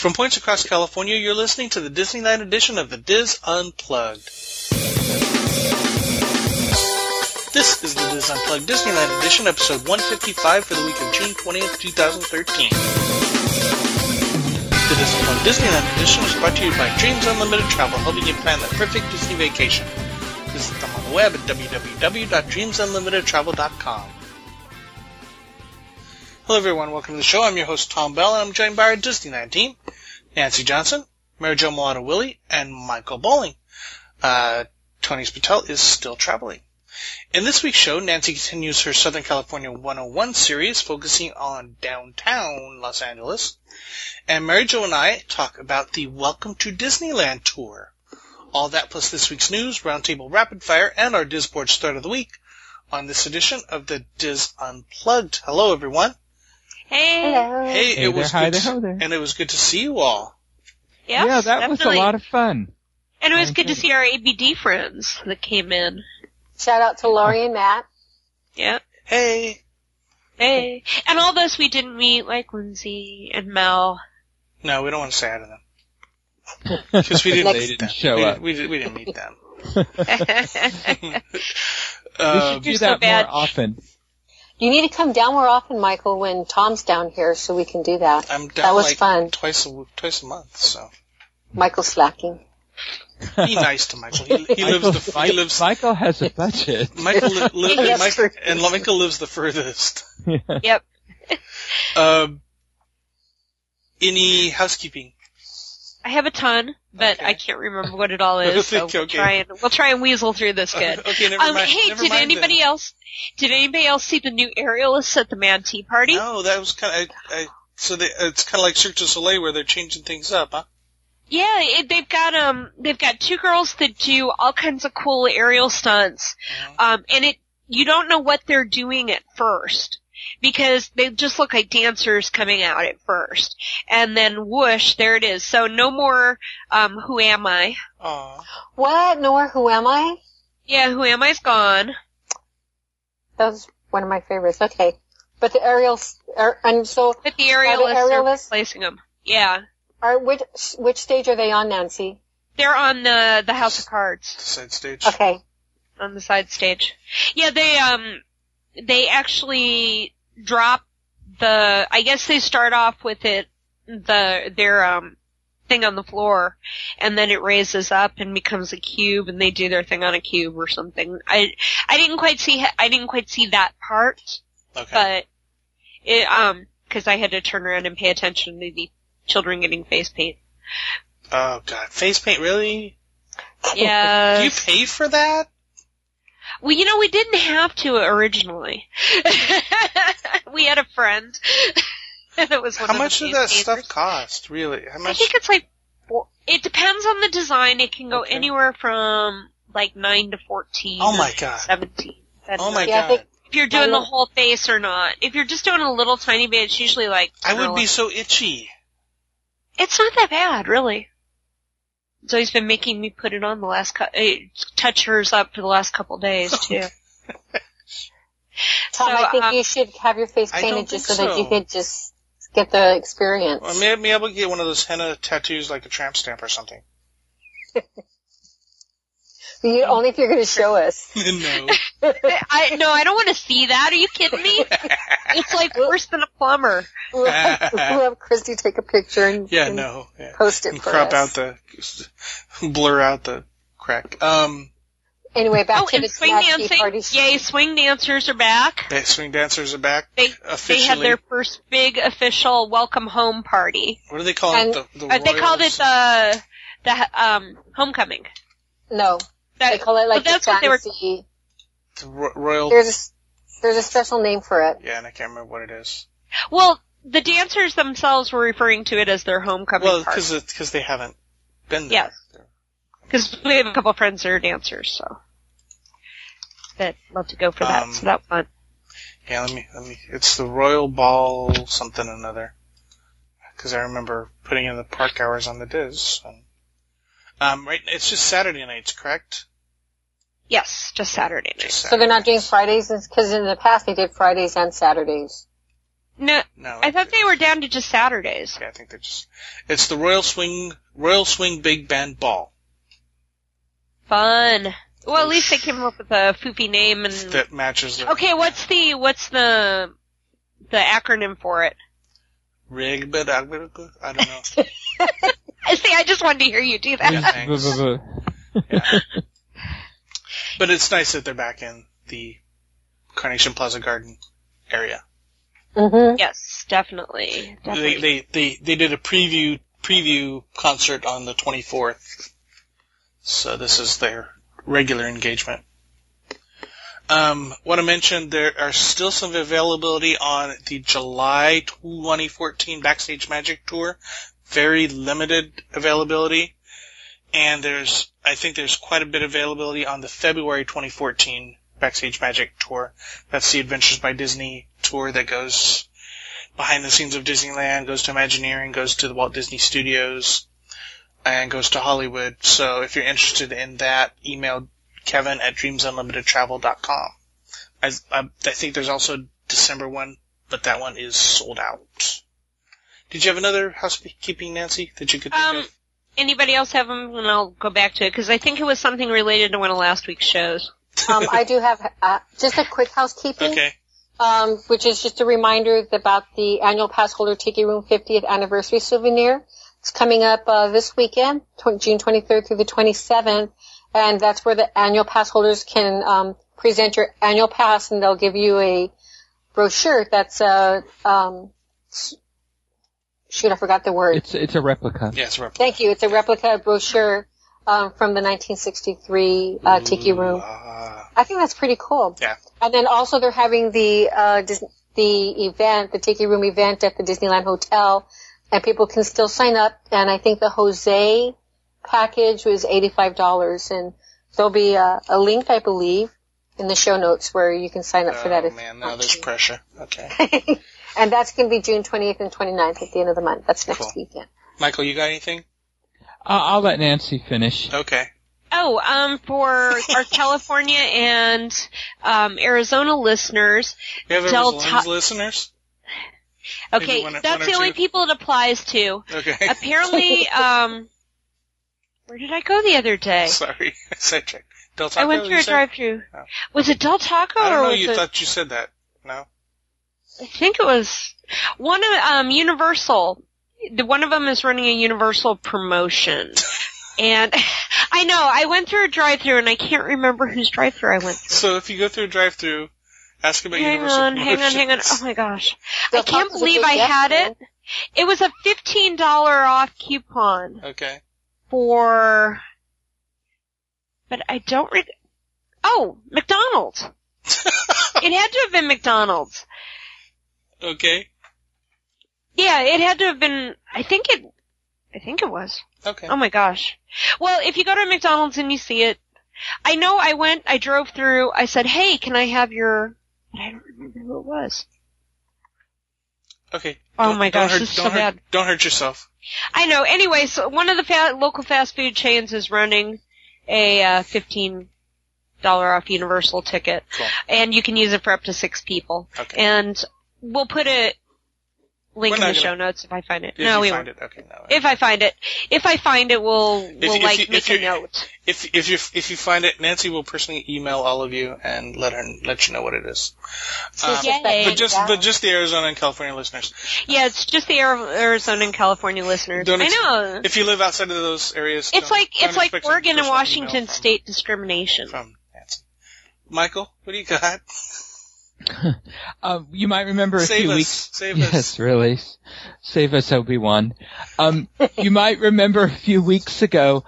From points across California, you're listening to the Disneyland edition of the Diz Unplugged. This is the Diz Unplugged Disneyland edition, episode 155 for the week of June 20th, 2013. The Diz Unplugged Disneyland edition is brought to you by Dreams Unlimited Travel, helping you plan the perfect Disney vacation. Visit them on the web at www.dreamsunlimitedtravel.com. Hello everyone, welcome to the show. I'm your host Tom Bell, and I'm joined by our Disneyland team, Nancy Johnson, Mary Jo Malata-Willy, and Michael Bolling. Tony Spatel is still traveling. In this week's show, Nancy continues her Southern California 101 series, focusing on downtown Los Angeles, and Mary Jo and I talk about the Welcome to Disneyland tour. All that plus this week's news, Roundtable Rapid Fire, and our Diz Board start of the week on this edition of the Diz Unplugged. Hello everyone. Hey. Hello. Hey, it was good and it was good to see you all. Yep, yeah, that definitely was a lot of fun. And it was good to see our ABD friends that came in. Shout out to Lori and Matt. Yep. Hey. Hey. And all those we didn't meet, like Lindsay and Mel. No, we don't want to say hi to them. Because we didn't, they didn't show up. We didn't meet them. We should do that more often. You need to come down more often, Michael, when Tom's down here, so we can do that. I'm down fun. Twice a month, so. Michael's slacking. Be nice to Michael. He lives the Michael has a budget. Michael Michael lives the furthest. Yeah. Yep. Any housekeeping? I have a ton, but okay. I can't remember what it all is. So okay. we'll try and weasel through this good. Okay, never mind. Hey, did anybody else see the new aerialists at the Mad Tea Party? No, that was kind of it's kind of like Cirque du Soleil where they're changing things up, huh? Yeah, they've got two girls that do all kinds of cool aerial stunts, and you don't know what they're doing at first. Because they just look like dancers coming out at first. And then whoosh, there it is. So no more, Who Am I? Aww. What? No more Who Am I? Yeah, Who Am I's gone. That was one of my favorites. Okay. But the aerials, but the aerialists are replacing them. Yeah. Which stage are they on, Nancy? They're on the House of Cards. The side stage. Okay. On the side stage. Yeah, they actually drop the, I guess they start off with their thing on the floor, and then it raises up and becomes a cube, and they do their thing on a cube or something. I didn't quite see that part, okay. But it, cause I had to turn around and pay attention to the children getting face paint. Oh god, face paint, really? Yeah. Do you pay for that? Well, you know, we didn't have to originally. We had a friend that was one of the How much does that stuff cost, really? How much? I think it's like, it depends on the design. It can go anywhere from like 9 to 14. Oh my god. 17. Oh my god. If you're doing the whole face or not. If you're just doing a little tiny bit, it's usually like... I would be so itchy. It's not that bad, really. So he's been making me put it on the last touch hers up for the last couple days too. Tom, so, I think you should have your face painted just so that you could just get the experience. Well, maybe I'll get one of those henna tattoos, like a tramp stamp or something. Only if you're going to show us. No. I don't want to see that. Are you kidding me? It's like worse than a plumber. We'll have Christy take a picture and post it and for crop us. Blur out the crack. Anyway, back to the swing dancing party. Yay, swing dancers are back. Yeah, swing dancers are back. They had their first big official welcome home party. What do they call it? They called it the homecoming. No. They call it like the fantasy. Royal. There's a special name for it. Yeah, and I can't remember what it is. Well, the dancers themselves were referring to it as their homecoming party. Well, because they haven't been there. Yes. Because we have a couple friends that are dancers, so that love to go for that. So that was fun. Yeah, let me. It's the Royal Ball something or another. Because I remember putting in the park hours on the Diz. And, right, it's just Saturday nights, correct? Yes, just Saturday nights. So they're not doing Fridays, because in the past they did Fridays and Saturdays. No, I thought they were down to just Saturdays. Yeah, I think they're just... It's the Royal Swing Big Band Ball. Fun. Well, at least they came up with a foofy name and... That matches their... Okay, what's the acronym for it? Rig, but I don't know. See, I just wanted to hear you do that. Yeah. But it's nice that they're back in the Carnation Plaza Garden area. Mm-hmm. Yes, definitely. They did a preview concert on the 24th, so this is their regular engagement. Want to mention there are still some availability on the July 2014 Backstage Magic Tour. Very limited availability. And I think there's quite a bit of availability on the February 2014 Backstage Magic Tour. That's the Adventures by Disney tour that goes behind the scenes of Disneyland, goes to Imagineering, goes to the Walt Disney Studios, and goes to Hollywood. So if you're interested in that, email Kevin at dreamsunlimitedtravel.com. I think there's also a December one, but that one is sold out. Did you have another housekeeping, Nancy, that you could think of? Anybody else have them? And I'll go back to it, because I think it was something related to one of last week's shows. I do have just a quick housekeeping, okay. Which is just a reminder about the annual pass holder Tiki Room 50th anniversary souvenir. It's coming up this weekend, June 23rd through the 27th, and that's where the annual pass holders can present your annual pass, and they'll give you a brochure that's shoot, I forgot the word. It's a replica. Yeah, it's a replica. Thank you. It's a replica brochure from the 1963 Tiki Room. I think that's pretty cool. Yeah. And then also they're having the event, the Tiki Room event at the Disneyland Hotel, and people can still sign up. And I think the Jose package was $85, and there'll be a link, I believe, in the show notes where you can sign up for that. Oh man, now there's pressure. Okay. And that's going to be June 28th and 29th at the end of the month. That's next weekend. Michael, you got anything? I'll let Nancy finish. Okay. Oh, for our California and Arizona listeners. You have Arizona's listeners? Okay, that's the only people it applies to. Okay. Apparently, where did I go the other day? Sorry, I sidetracked. Del Taco? I went through a drive-thru. Oh. Was it Del Taco? I don't know, you thought you said that. No? I think it was one of Universal. One of them is running a Universal promotion, and I know I went through a drive-thru, and I can't remember whose drive-thru I went through. So if you go through a drive-thru, ask about Universal promotions. Hang on. Oh my gosh, I can't believe I had it. It was a $15 off coupon. Okay. But I don't. McDonald's. It had to have been McDonald's. Okay. Yeah, it had to have been, I think it was. Okay. Oh my gosh. Well, if you go to McDonald's and you see it, I know I drove through, I said, hey, can I have your, but I don't remember who it was. Okay. Oh my gosh, this is so bad. Don't hurt yourself. I know. Anyway, so one of the local fast food chains is running a $15 off Universal ticket. Cool. And you can use it for up to 6 people. Okay. And we'll put a link in the show notes if I find it. No, we won't. If I find it, we'll make a note. If you find it, Nancy will personally email all of you and let you know what it is. But just the Arizona and California listeners. Yeah, it's just the Arizona and California listeners. I know. If you live outside of those areas, it's like Oregon and Washington state discrimination. From Nancy. Michael, what do you got? You might remember a few weeks. Save us, Obi-Wan. You might remember a few weeks ago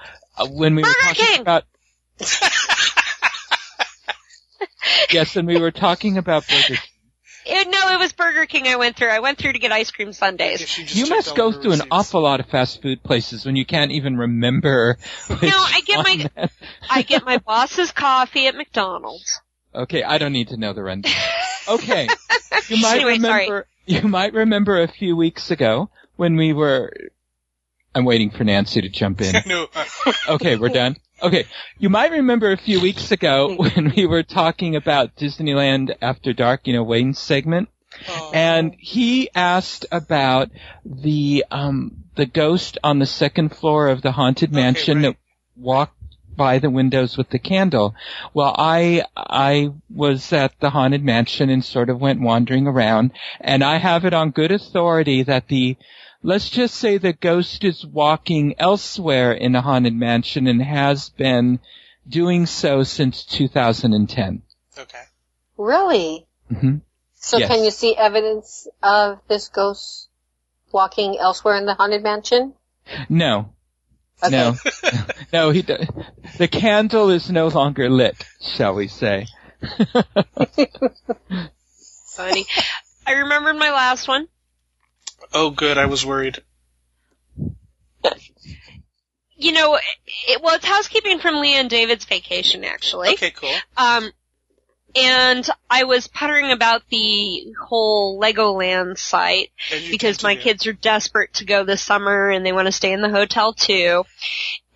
when we were talking about. Yes, and we were talking about Burger King. It was Burger King I went through. I went through to get ice cream sundaes. You must go through an awful lot of fast food places when you can't even remember. No, I get my boss's coffee at McDonald's. Okay, I don't need to know the rundown. Okay, you might remember a few weeks ago when we were. I'm waiting for Nancy to jump in. No. Okay, we're done. Okay, you might remember a few weeks ago when we were talking about Disneyland After Dark, Wayne's segment. Oh. And he asked about the ghost on the second floor of the Haunted Mansion that walked by the windows with the candle. Well, I was at the Haunted Mansion and sort of went wandering around, and I have it on good authority that let's just say the ghost is walking elsewhere in the Haunted Mansion and has been doing so since 2010. Okay. Really? Mm-hmm. So yes. Can you see evidence of this ghost walking elsewhere in the Haunted Mansion? No. Okay. No. No, the candle is no longer lit, shall we say. Funny. I remembered my last one. Oh, good. I was worried. You know, it's housekeeping from Leah and David's vacation, actually. Okay, cool. And I was puttering about the whole Legoland site because my kids are desperate to go this summer and they want to stay in the hotel too.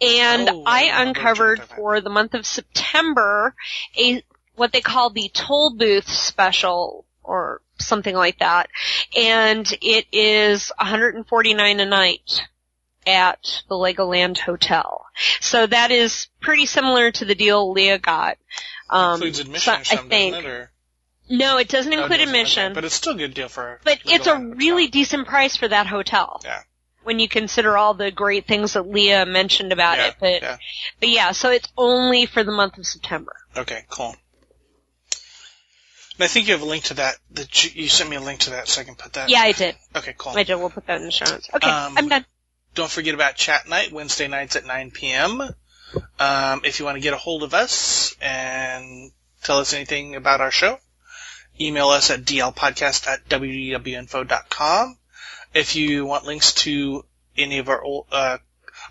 And I uncovered for the month of September what they call the toll booth special or something like that. And it is $149 a night at the Legoland Hotel. So that is pretty similar to the deal Leah got. Includes admission or something, I think. No, it doesn't include admission. Okay, but it's still a good deal for... But it's a really decent price for that hotel. Yeah. When you consider all the great things that Leah mentioned about it. But yeah, so it's only for the month of September. Okay, cool. And I think you have a link to that. You sent me a link to that so I can put that... Yeah, I did. Okay, cool. I did. We'll put that in the show notes. Okay, I'm done. Don't forget about chat night, Wednesday nights at 9 p.m. If you want to get a hold of us and tell us anything about our show, email us at dlpodcast@wwinfo.com. If you want links to any of our old, our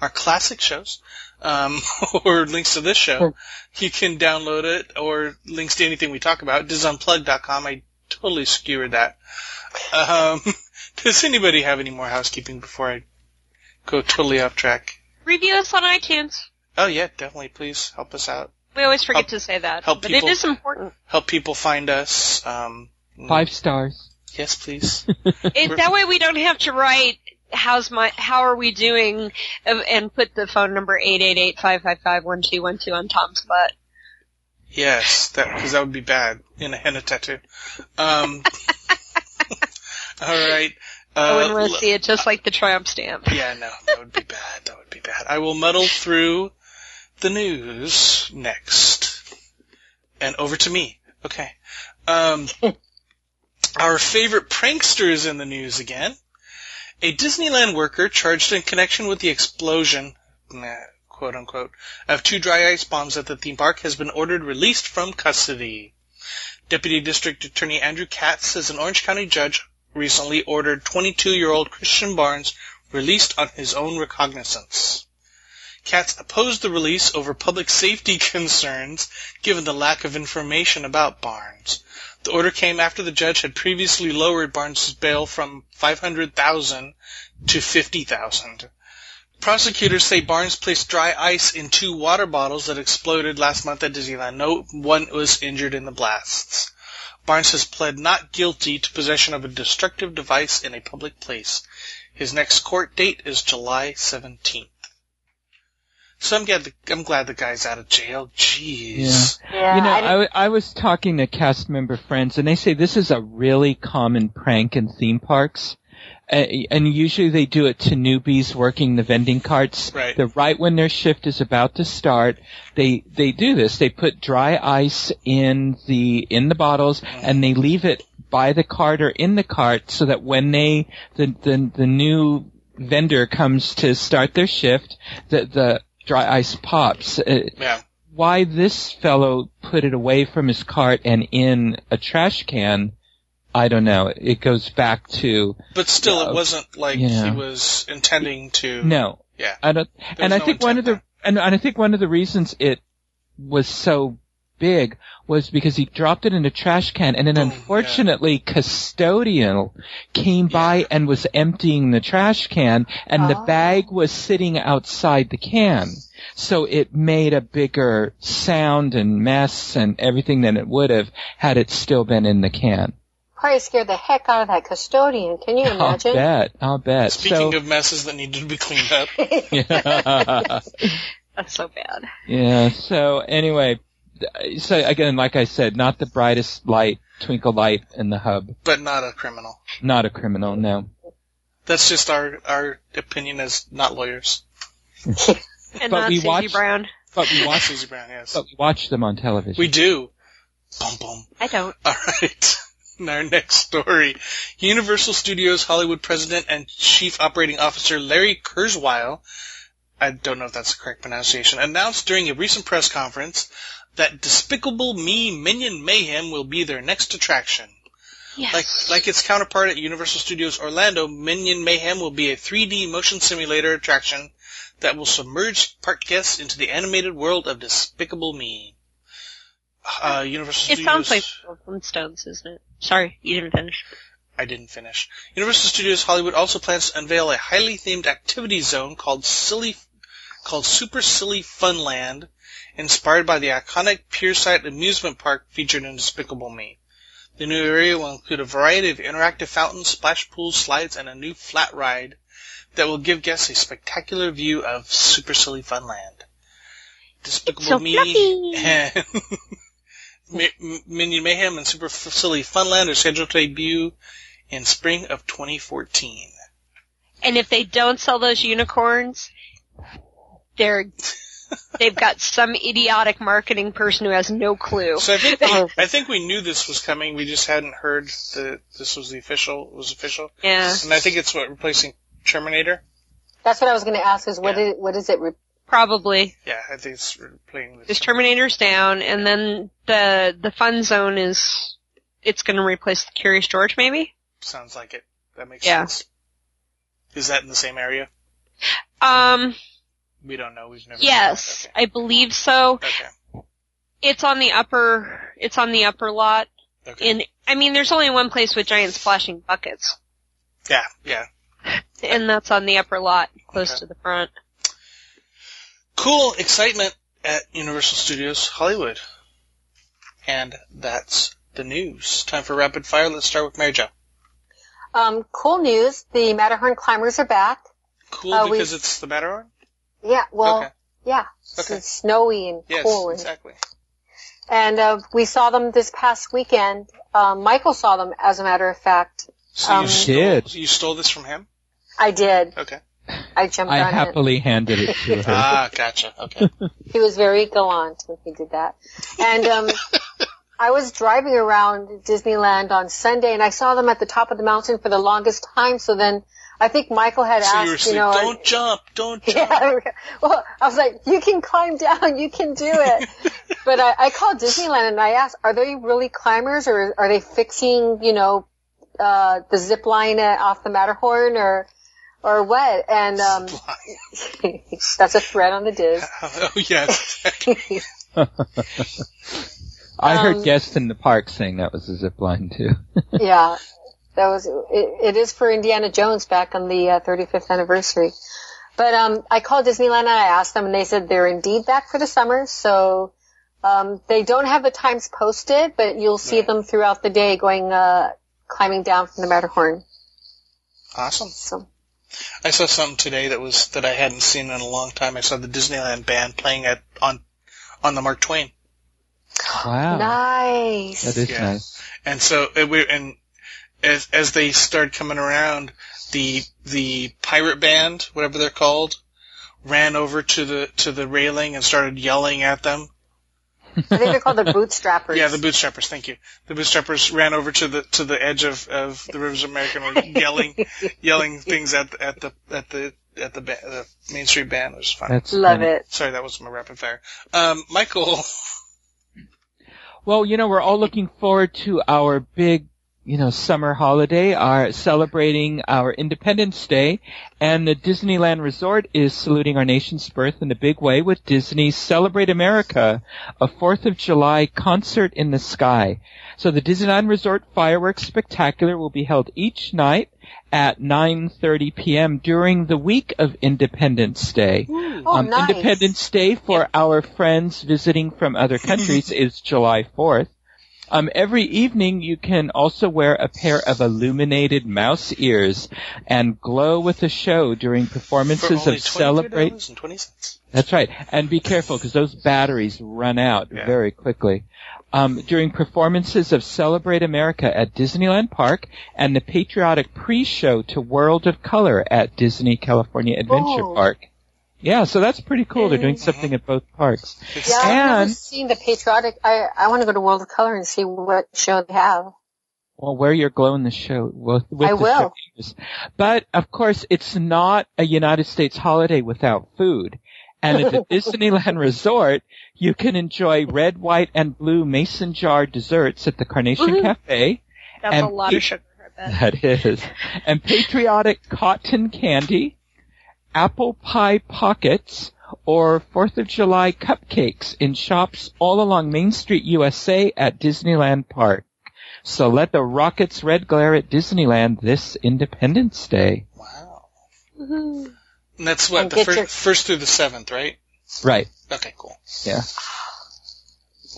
classic shows, or links to this show, you can download it, or links to anything we talk about, disunplug.com. I totally skewered that. Does anybody have any more housekeeping before I go totally off track? Review us on iTunes. Oh, yeah, definitely. Please help us out. We always forget to say that, but people, it is important. Help people find us. 5 stars. Yes, please. That way we don't have to write, how are we doing, and put the phone number 888-555-1212 on Tom's butt. Yes, because that would be bad in a henna tattoo. All right. I wouldn't want to see it just like the Triumph stamp. Yeah, no, that would be bad. That would be bad. I will muddle through the news next. And over to me. Okay. Our favorite prankster is in the news again. A Disneyland worker charged in connection with the explosion, quote unquote, of 2 dry ice bombs at the theme park has been ordered released from custody. Deputy District Attorney Andrew Katz says an Orange County judge recently ordered 22-year-old Christian Barnes released on his own recognizance. Katz opposed the release over public safety concerns, given the lack of information about Barnes. The order came after the judge had previously lowered Barnes' bail from $500,000 to $50,000. Prosecutors say Barnes placed dry ice in 2 water bottles that exploded last month at Disneyland. No one was injured in the blasts. Barnes has pled not guilty to possession of a destructive device in a public place. His next court date is July 17th. So I'm glad the guy's out of jail. Jeez. Yeah. You know, I was talking to cast member friends, and they say this is a really common prank in theme parks. And usually they do it to newbies working the vending carts. Right. Right when their shift is about to start, they do this. They put dry ice in the bottles, and they leave it by the cart or in the cart so that when the new vendor comes to start their shift, the dry ice pops. Yeah. Why this fellow put it away from his cart and in a trash can, I don't know. It goes back to... But still, it wasn't like he was intending to... No. Yeah. I think one of the reasons it was so big was because he dropped it in a trash can, and then unfortunately, custodian came by and was emptying the trash can, and the bag was sitting outside the can. So it made a bigger sound and mess and everything than it would have had it still been in the can. probably scared the heck out of that custodian. Can you imagine? I'll bet. Speaking of messes that needed to be cleaned up. Yeah. That's so bad. Yeah, so anyway, so again, like I said, not the brightest light, twinkle light in the hub. But not a criminal. Not a criminal, no. That's just our opinion as not lawyers. And but not Susie Brown. But we watch Susie Brown, yes. But we watch them on television. We do. Boom, boom. I don't. All right. In our next story, Universal Studios Hollywood President and Chief Operating Officer Larry Kurzweil, I don't know if that's the correct pronunciation, announced during a recent press conference that Despicable Me Minion Mayhem will be their next attraction. Yes. Like its counterpart at Universal Studios Orlando, Minion Mayhem will be a 3D motion simulator attraction that will submerge park guests into the animated world of Despicable Me. Universal Studios... Sounds like Flintstones, isn't it? Sorry, you didn't finish. I didn't finish. Universal Studios Hollywood also plans to unveil a highly themed activity zone called Super Silly Funland, inspired by the iconic Pierside amusement park featured in Despicable Me. The new area will include a variety of interactive fountains, splash pools, slides, and a new flat ride that will give guests a spectacular view of Super Silly Funland. Despicable Me and Minion Mayhem and Super Silly Funland are scheduled to debut in spring of 2014. And if they don't sell those unicorns, they've got some idiotic marketing person who has no clue. So I think we knew this was coming. We just hadn't heard that this was official. Yeah. And I think it's replacing Terminator. That's what I was going to ask. Is what is it? Probably. Yeah, I think it's playing with. This Terminator's down, and then the fun zone it's going to replace the Curious George, maybe. Sounds like it. That makes sense. Is that in the same area? We don't know. We've never. Yes, okay. I believe so. Okay. It's on the upper lot. Okay. There's only one place with giant splashing buckets. Yeah, yeah. And that's on the upper lot, close to the front. Cool excitement at Universal Studios Hollywood. And that's the news. Time for Rapid Fire. Let's start with Mary Jo. Cool news. The Matterhorn climbers are back. Cool because it's the Matterhorn? Yeah, well, yeah. Okay. It's snowy and cool. Yes, exactly. And we saw them this past weekend. Michael saw them, as a matter of fact. So you stole this from him? I did. Okay. I happily handed it to her. Ah, gotcha. Okay. He was very gallant when he did that. And I was driving around Disneyland on Sunday, and I saw them at the top of the mountain for the longest time. So then I think Michael had asked, don't jump, don't jump. Yeah, well, I was like, you can climb down, you can do it. But I called Disneyland and I asked, are they really climbers, or are they fixing, the zip line off the Matterhorn, or what? And that's a thread on the Diz. Oh, yes. I heard guests in the park saying that was a zip line too. Yeah, that was. It is for Indiana Jones back on the 35th anniversary. But I called Disneyland and I asked them, and they said they're indeed back for the summer. So they don't have the times posted, but you'll see them throughout the day going climbing down from the Matterhorn. Awesome. So. I saw something today that I hadn't seen in a long time. I saw the Disneyland band playing on the Mark Twain. Wow, nice. That is nice. And so as they started coming around, the pirate band, whatever they're called, ran over to the railing and started yelling at them. I think they're called the Bootstrappers. Yeah, the Bootstrappers. Thank you. The Bootstrappers ran over to the edge of the Rivers of America and were yelling things at the Main Street band. It was fun. Love it. Sorry, that was my rapid fire. Michael. Well, we're all looking forward to our big, summer holiday. Our celebrating our Independence Day, and the Disneyland Resort is saluting our nation's birth in a big way with Disney's Celebrate America, a 4th of July concert in the sky. So the Disneyland Resort Fireworks Spectacular will be held each night at 9:30 p.m. during the week of Independence Day. Nice. Independence Day for our friends visiting from other countries is July 4th. Every evening, you can also wear a pair of illuminated mouse ears and glow with the show during performances of Celebrate. That's right. And be careful, because those batteries run out very quickly. During performances of Celebrate America at Disneyland Park and the patriotic pre-show to World of Color at Disney California Adventure Park. Yeah, so that's pretty cool. They're doing something at both parks. Yeah, I've never seen the patriotic. I want to go to World of Color and see what show they have. Well, wear your glow in the show. I will. But, of course, it's not a United States holiday without food. And at the Disneyland Resort, you can enjoy red, white, and blue mason jar desserts at the Carnation Cafe. That's a lot of sugar, I bet. That is. And patriotic cotton candy, apple pie pockets, or 4th of July cupcakes in shops all along Main Street, USA at Disneyland Park. So let the rockets red glare at Disneyland this Independence Day. Wow. Mm-hmm. And that's what, the first through the 7th, right? Right. Okay, cool. Yeah.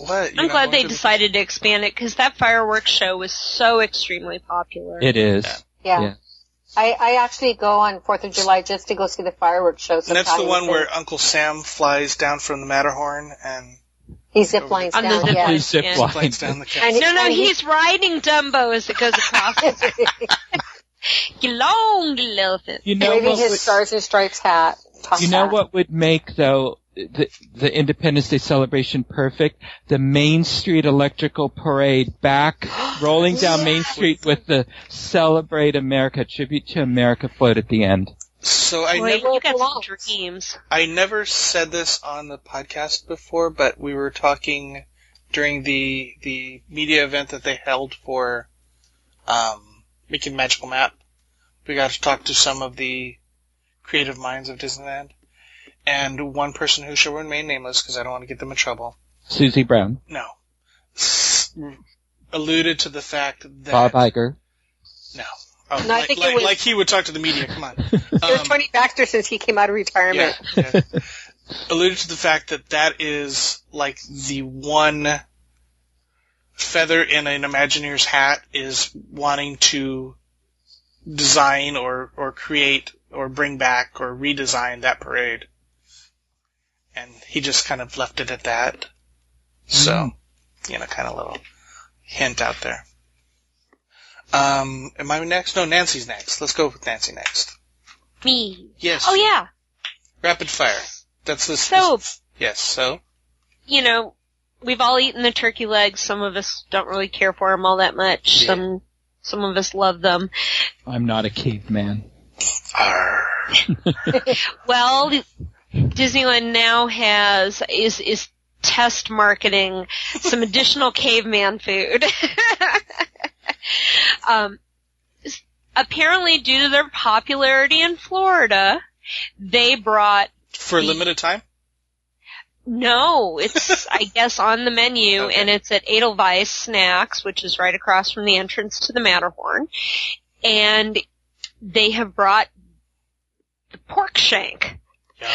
I'm glad they decided to expand it, because that fireworks show was so extremely popular. It is. Yeah. I actually go on 4th of July just to go see the fireworks show. And that's the one where Uncle Sam flies down from the Matterhorn and... He ziplines down, down the canyon. No, he's riding Dumbo as it goes across. You long little bit. Waving his Stars and Stripes hat. You know what would make, though, the Independence Day celebration perfect? The Main Street Electrical Parade back, rolling down Main Street with the Celebrate America, Tribute to America float at the end. So you got some dreams. I never said this on the podcast before, but we were talking during the media event that they held for Making Magical Map. We got to talk to some of the creative minds of Disneyland. And one person who shall remain nameless, because I don't want to get them in trouble. Susie Brown. No. Alluded to the fact that... Bob Iger. No. Oh, no, I think he would talk to the media. Come on. There's Tony Baxter since he came out of retirement. Yeah. Alluded to the fact that is like the one feather in an Imagineer's hat is wanting to design or create or bring back or redesign that parade. And he just kind of left it at that. So, kind of little hint out there. Am I next? No, Nancy's next. Let's go with Nancy next. Me. Yes. Oh, yeah. Rapid fire. That's the... Yes, so? We've all eaten the turkey legs. Some of us don't really care for them all that much. Yeah. Some of us love them. I'm not a caveman. Well, Disneyland now is test marketing some additional caveman food. Apparently, due to their popularity in Florida, they brought... For a limited time? No, it's, I guess, on the menu, and it's at Edelweiss Snacks, which is right across from the entrance to the Matterhorn, and they have brought the pork shank. Yum.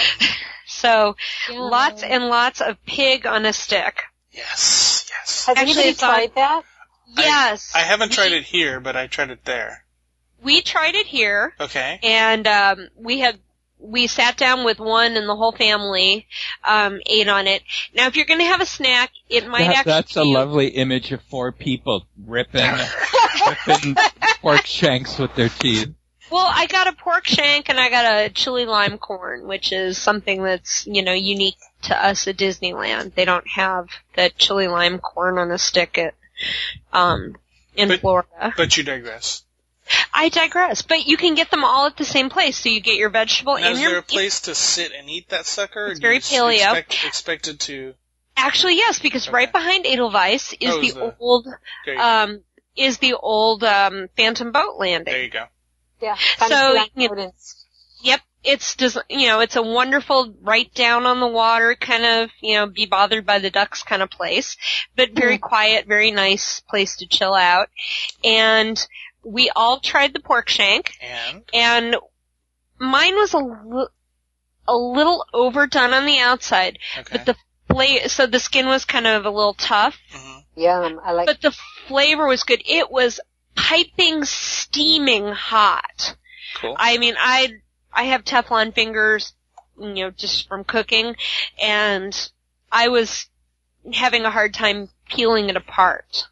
So, lots and lots of pig on a stick. Yes. Have you tried that? Yes. I haven't tried it here, but I tried it there. We tried it here. Okay. And we sat down with one and the whole family ate on it. Now, if you're going to have a snack, it might actually... That's a lovely image of four people ripping pork shanks with their teeth. Well, I got a pork shank and I got a chili lime corn, which is something that's, unique to us at Disneyland. They don't have the chili lime corn on a stick at... Florida. But you digress. I digress. But you can get them all at the same place, so you get your vegetable and your... Is there a place to sit and eat that sucker? It's very paleo. Expected to... Actually, yes, because right behind Edelweiss is the old Phantom Boat Landing. There you go. Yeah. Yep. It's just, it's a wonderful right down on the water kind of, be bothered by the ducks kind of place, but very quiet, very nice place to chill out. And we all tried the pork shank, and mine was a little overdone on the outside, but the skin was kind of a little tough, Yum. I like. But the flavor was good. It was piping, steaming hot. Cool. I mean, I have Teflon fingers, you know, just from cooking, and I was having a hard time peeling it apart.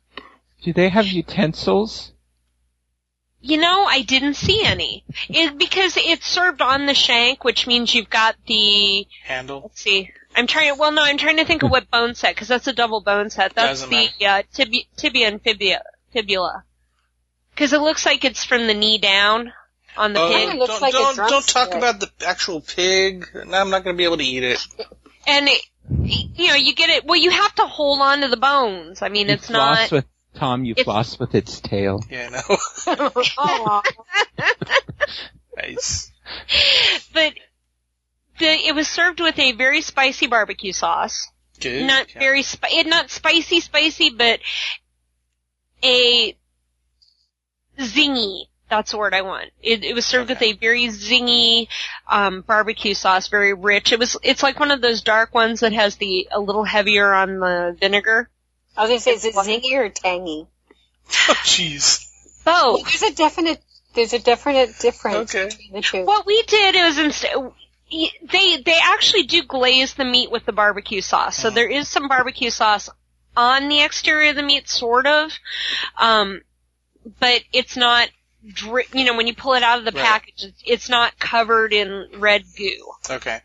Do they have utensils? You know, I didn't see any. Because it's served on the shank, which means you've got the... handle? Let's see. I'm trying to think of what bone set, because that's a double bone set. That's tibia and fibula. Because it looks like it's from the knee down on the pig. Don't talk about the actual pig. Now I'm not going to be able to eat it. And, you know, you get it... Well, you have to hold on to the bones. I mean, you Tom, you floss with its tail. Yeah, I know. Oh, nice. But it was served with a very spicy barbecue sauce. Good. Not spicy, but a zingy. That's the word I want. It was served with a very zingy barbecue sauce, very rich. It's like one of those dark ones that has a little heavier on the vinegar. I was going to say, is it zingy or tangy? Oh, jeez. Both. There's a definite difference between the two. What we did is they actually do glaze the meat with the barbecue sauce. So there is some barbecue sauce on the exterior of the meat, sort of. But it's not, you know, when you pull it out of the package, it's not covered in red goo. Okay.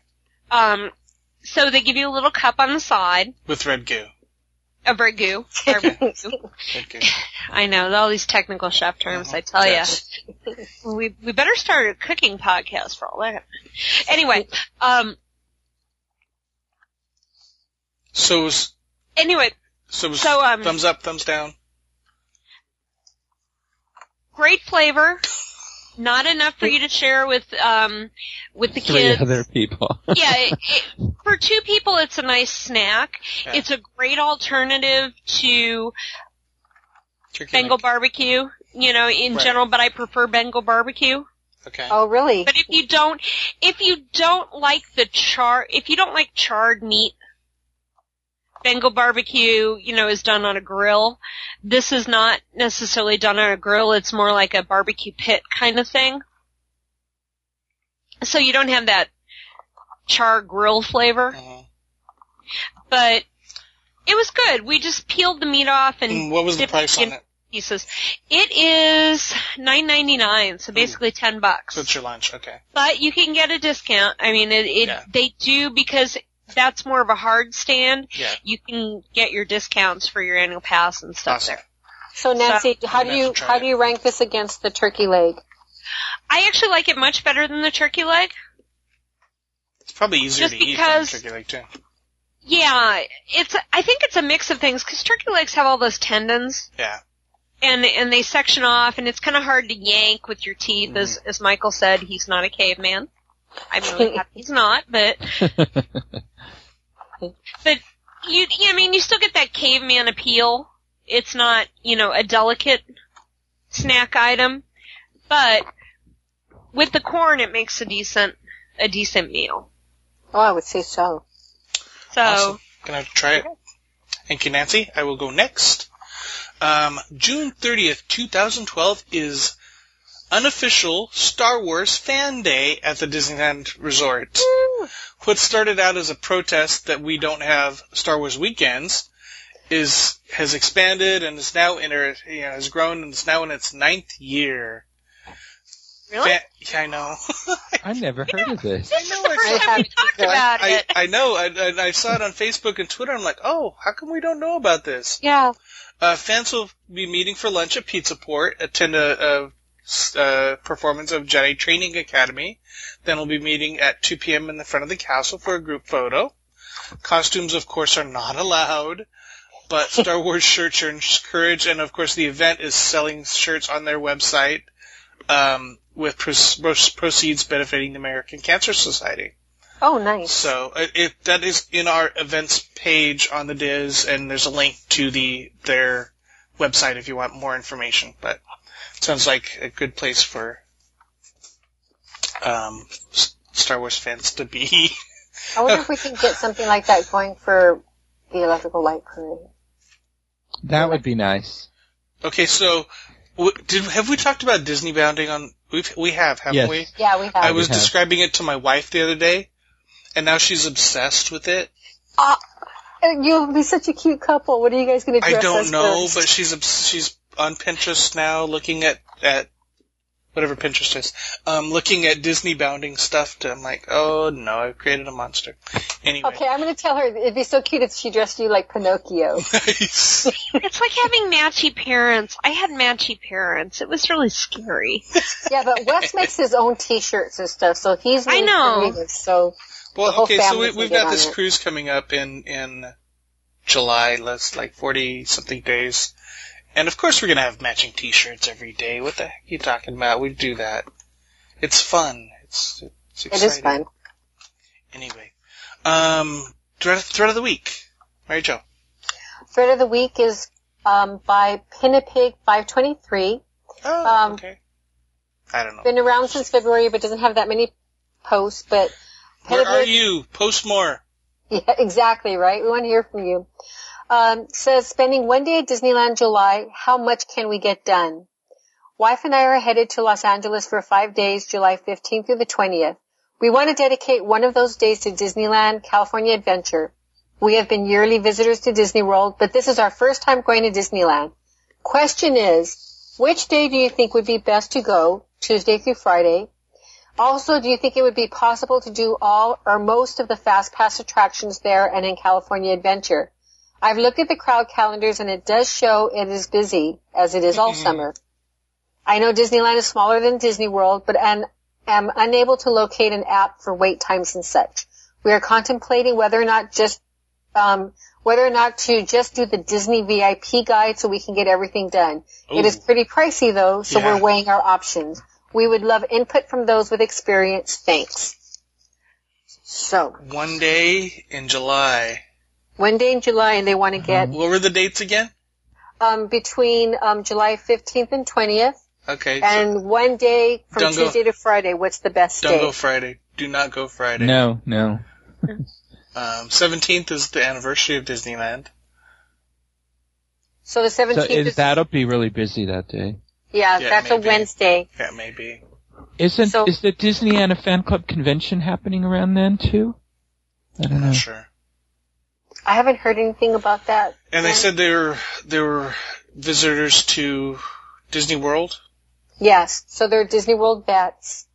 So they give you a little cup on the side. With red goo. A ragu. I know, all these technical chef terms, I tell you. We better start a cooking podcast for all that. Anyway, So thumbs up, thumbs down. Great flavor. Not enough for you to share with the kids. 3 other people. Yeah, for 2 people, it's a nice snack. Yeah. It's a great alternative to Bengal barbecue, you know, in general. But I prefer Bengal barbecue. Okay. Oh, really? But if you don't like charred meat, Bengal barbecue, you know, is done on a grill. This is not necessarily done on a grill. It's more like a barbecue pit kind of thing. So you don't have that char grill flavor. Mm-hmm. But it was good. We just peeled the meat off and what was the price on it? Pieces. It is $9.99, so basically $10. So it's your lunch, okay. But you can get a discount. I mean, they do because that's more of a hard stand. Yeah. You can get your discounts for your annual pass and stuff there. So Nancy, how do you rank this against the turkey leg? I actually like it much better than the turkey leg. It's probably easier to eat than turkey leg too. Yeah, I think it's a mix of things because turkey legs have all those tendons. Yeah. And they section off, and it's kind of hard to yank with your teeth, as Michael said. He's not a caveman. I'm really happy he's not, but you still get that caveman appeal. It's not, you know, a delicate snack item, but with the corn, it makes a decent meal. Oh, I would say so. So, awesome. Gonna try it. Thank you, Nancy. I will go next. June 30th, 2012 is unofficial Star Wars Fan Day at the Disneyland Resort. Woo. What started out as a protest that we don't have Star Wars weekends has expanded and is now has grown and is now in its 9th year. Really? Yeah, I know. I never heard of this. This is the first time we talked about it. I know. I saw it on Facebook and Twitter. I'm like, oh, how come we don't know about this? Yeah. Fans will be meeting for lunch at Pizza Port, attend a performance of Jedi Training Academy. Then we'll be meeting at 2 p.m. in the front of the castle for a group photo. Costumes, of course, are not allowed, but Star Wars shirts are encouraged, and of course the event is selling shirts on their website with proceeds benefiting the American Cancer Society. Oh, nice. So that is in our events page on the Diz, and there's a link to their website if you want more information, but sounds like a good place for Star Wars fans to be. I wonder if we can get something like that going for the Electrical Light Parade. That would be nice. Okay, so have we talked about Disney bounding on? We have, haven't we? Yeah, we have. I was describing it to my wife the other day, and now she's obsessed with it. You'll be such a cute couple. What are you guys going to do? I don't know, but she's on Pinterest now, looking at whatever Pinterest is, looking at Disney bounding stuff. I'm like, oh no, I've created a monster. Anyway. Okay, I'm going to tell her it'd be so cute if she dressed you like Pinocchio. Nice. It's like having matchy parents. I had matchy parents. It was really scary. Yeah, but Wes makes his own T-shirts and stuff, so he's really creative. So well, okay, so we've got this cruise coming up in July. That's like 40 something days. And, of course, we're going to have matching T-shirts every day. What the heck are you talking about? We do that. It's fun. It's exciting. It is fun. Anyway. Thread of the Week. Mary Jo. Thread of the Week is by PinnaPig523. Oh, okay. I don't know. Been around since February, but doesn't have that many posts. But where are you? Post more. Yeah, exactly, right? We want to hear from you. Says, spending one day at Disneyland July, how much can we get done? Wife and I are headed to Los Angeles for 5 days, July 15th through the 20th. We want to dedicate one of those days to Disneyland California Adventure. We have been yearly visitors to Disney World, but this is our first time going to Disneyland. Question is, which day do you think would be best to go, Tuesday through Friday? Also, do you think it would be possible to do all or most of the Fast Pass attractions there and in California Adventure? I've looked at the crowd calendars, and it does show it is busy, as it is all summer. I know Disneyland is smaller than Disney World, but am unable to locate an app for wait times and such. We are contemplating whether or not to just do the Disney VIP guide so we can get everything done. Ooh. It is pretty pricey, though, so we're weighing our options. We would love input from those with experience. Thanks. So. One day in July, and they want to get... What were the dates again? Between July 15th and 20th. Okay. And so one day from Tuesday to Friday. What's the best day? Don't go Friday. Do not go Friday. No. 17th is the anniversary of Disneyland. So the 17th that'll be really busy that day. Yeah, that's a Wednesday. Yeah, maybe. Is the Disneyland Fan Club convention happening around then, too? I'm not sure. I haven't heard anything about that. And they said there were visitors to Disney World? Yes. So they're Disney World vets.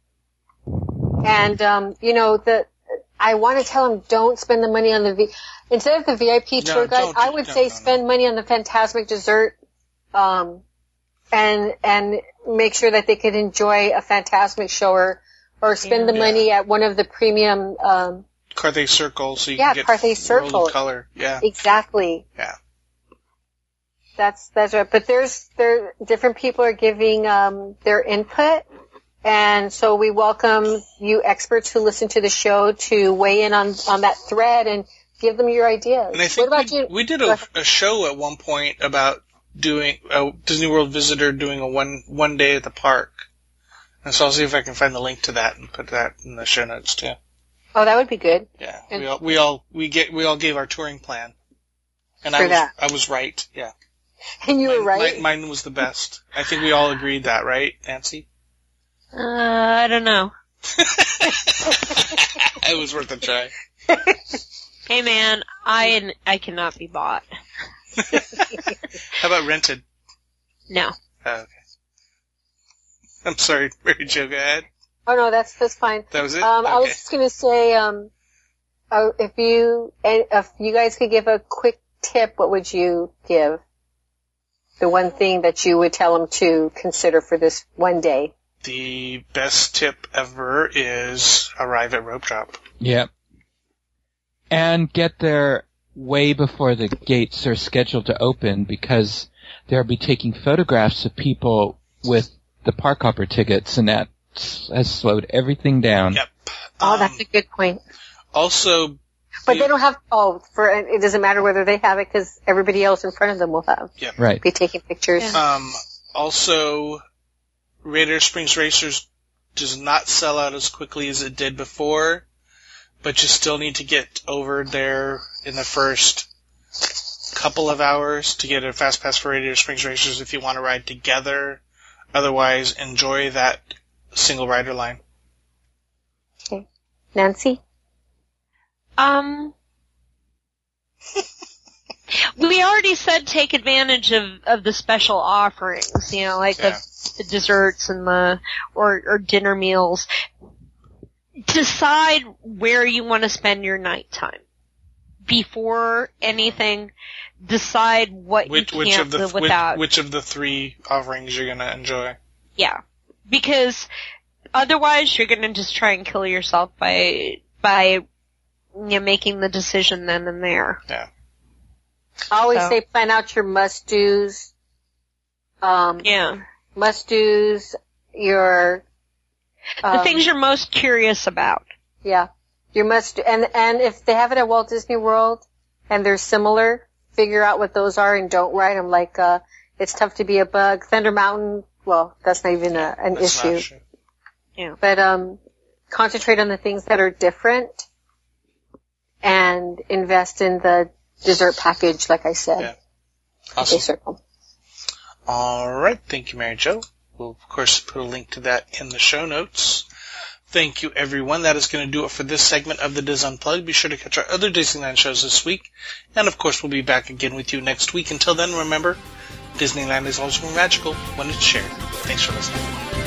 And, I want to tell them don't spend the money on the instead of the VIP tour guide, I would say spend money on the Fantasmic dessert, and make sure that they could enjoy a Fantasmic show or spend the money at one of the premium, Carthay Circle, so you can get World of Color. Yeah, exactly. Yeah, that's right. But there different people are giving their input, and so we welcome you experts who listen to the show to weigh in on that thread and give them your ideas. And I think we did a show at one point about doing a Disney World visitor doing a one day at the park, and so I'll see if I can find the link to that and put that in the show notes too. Oh, that would be good. Yeah, we all gave our touring plan, and I was right. Yeah, and were right. Mine was the best. I think we all agreed that, right, Nancy? I don't know. It was worth a try. Hey, man, I cannot be bought. How about rented? No. Oh, okay. I'm sorry, Mary Jo. Go ahead. Oh no, that's fine. That was it? Okay. I was just gonna say, if you guys could give a quick tip, what would you give? The one thing that you would tell them to consider for this one day. The best tip ever is arrive at rope drop. Yep. And get there way before the gates are scheduled to open because they'll be taking photographs of people with the park hopper tickets and that has slowed everything down. Yep. Oh, that's a good point. Also, but they don't have. It doesn't matter whether they have it because everybody else in front of them will have. Yeah, right. Be taking pictures. Yeah. Also, Radiator Springs Racers does not sell out as quickly as it did before, but you still need to get over there in the first couple of hours to get a fast pass for Radiator Springs Racers if you want to ride together. Otherwise, enjoy that single rider line. Okay. Nancy? We already said take advantage of the special offerings, you know, like the desserts and the or dinner meals. Decide where you want to spend your nighttime. Before anything, decide what you can't live without. Which of the three offerings you're going to enjoy. Yeah, because otherwise you're going to just try and kill yourself by you know, making the decision then and there. Yeah. I always say plan out your must-dos. Must-dos, your... the things you're most curious about. Yeah. You must, and if they have it at Walt Disney World and they're similar, figure out what those are and don't ride them. Like, It's Tough to Be a Bug, Thunder Mountain. Well, that's not even an issue. Sure. Yeah. But, concentrate on the things that are different and invest in the dessert package, like I said. Yeah. Awesome. Circle. All right. Thank you, Mary Jo. We'll, of course, put a link to that in the show notes. Thank you, everyone. That is going to do it for this segment of the Diz Unplugged. Be sure to catch our other Disneyland shows this week. And, of course, we'll be back again with you next week. Until then, remember, Disneyland is always more magical when it's shared. Thanks for listening.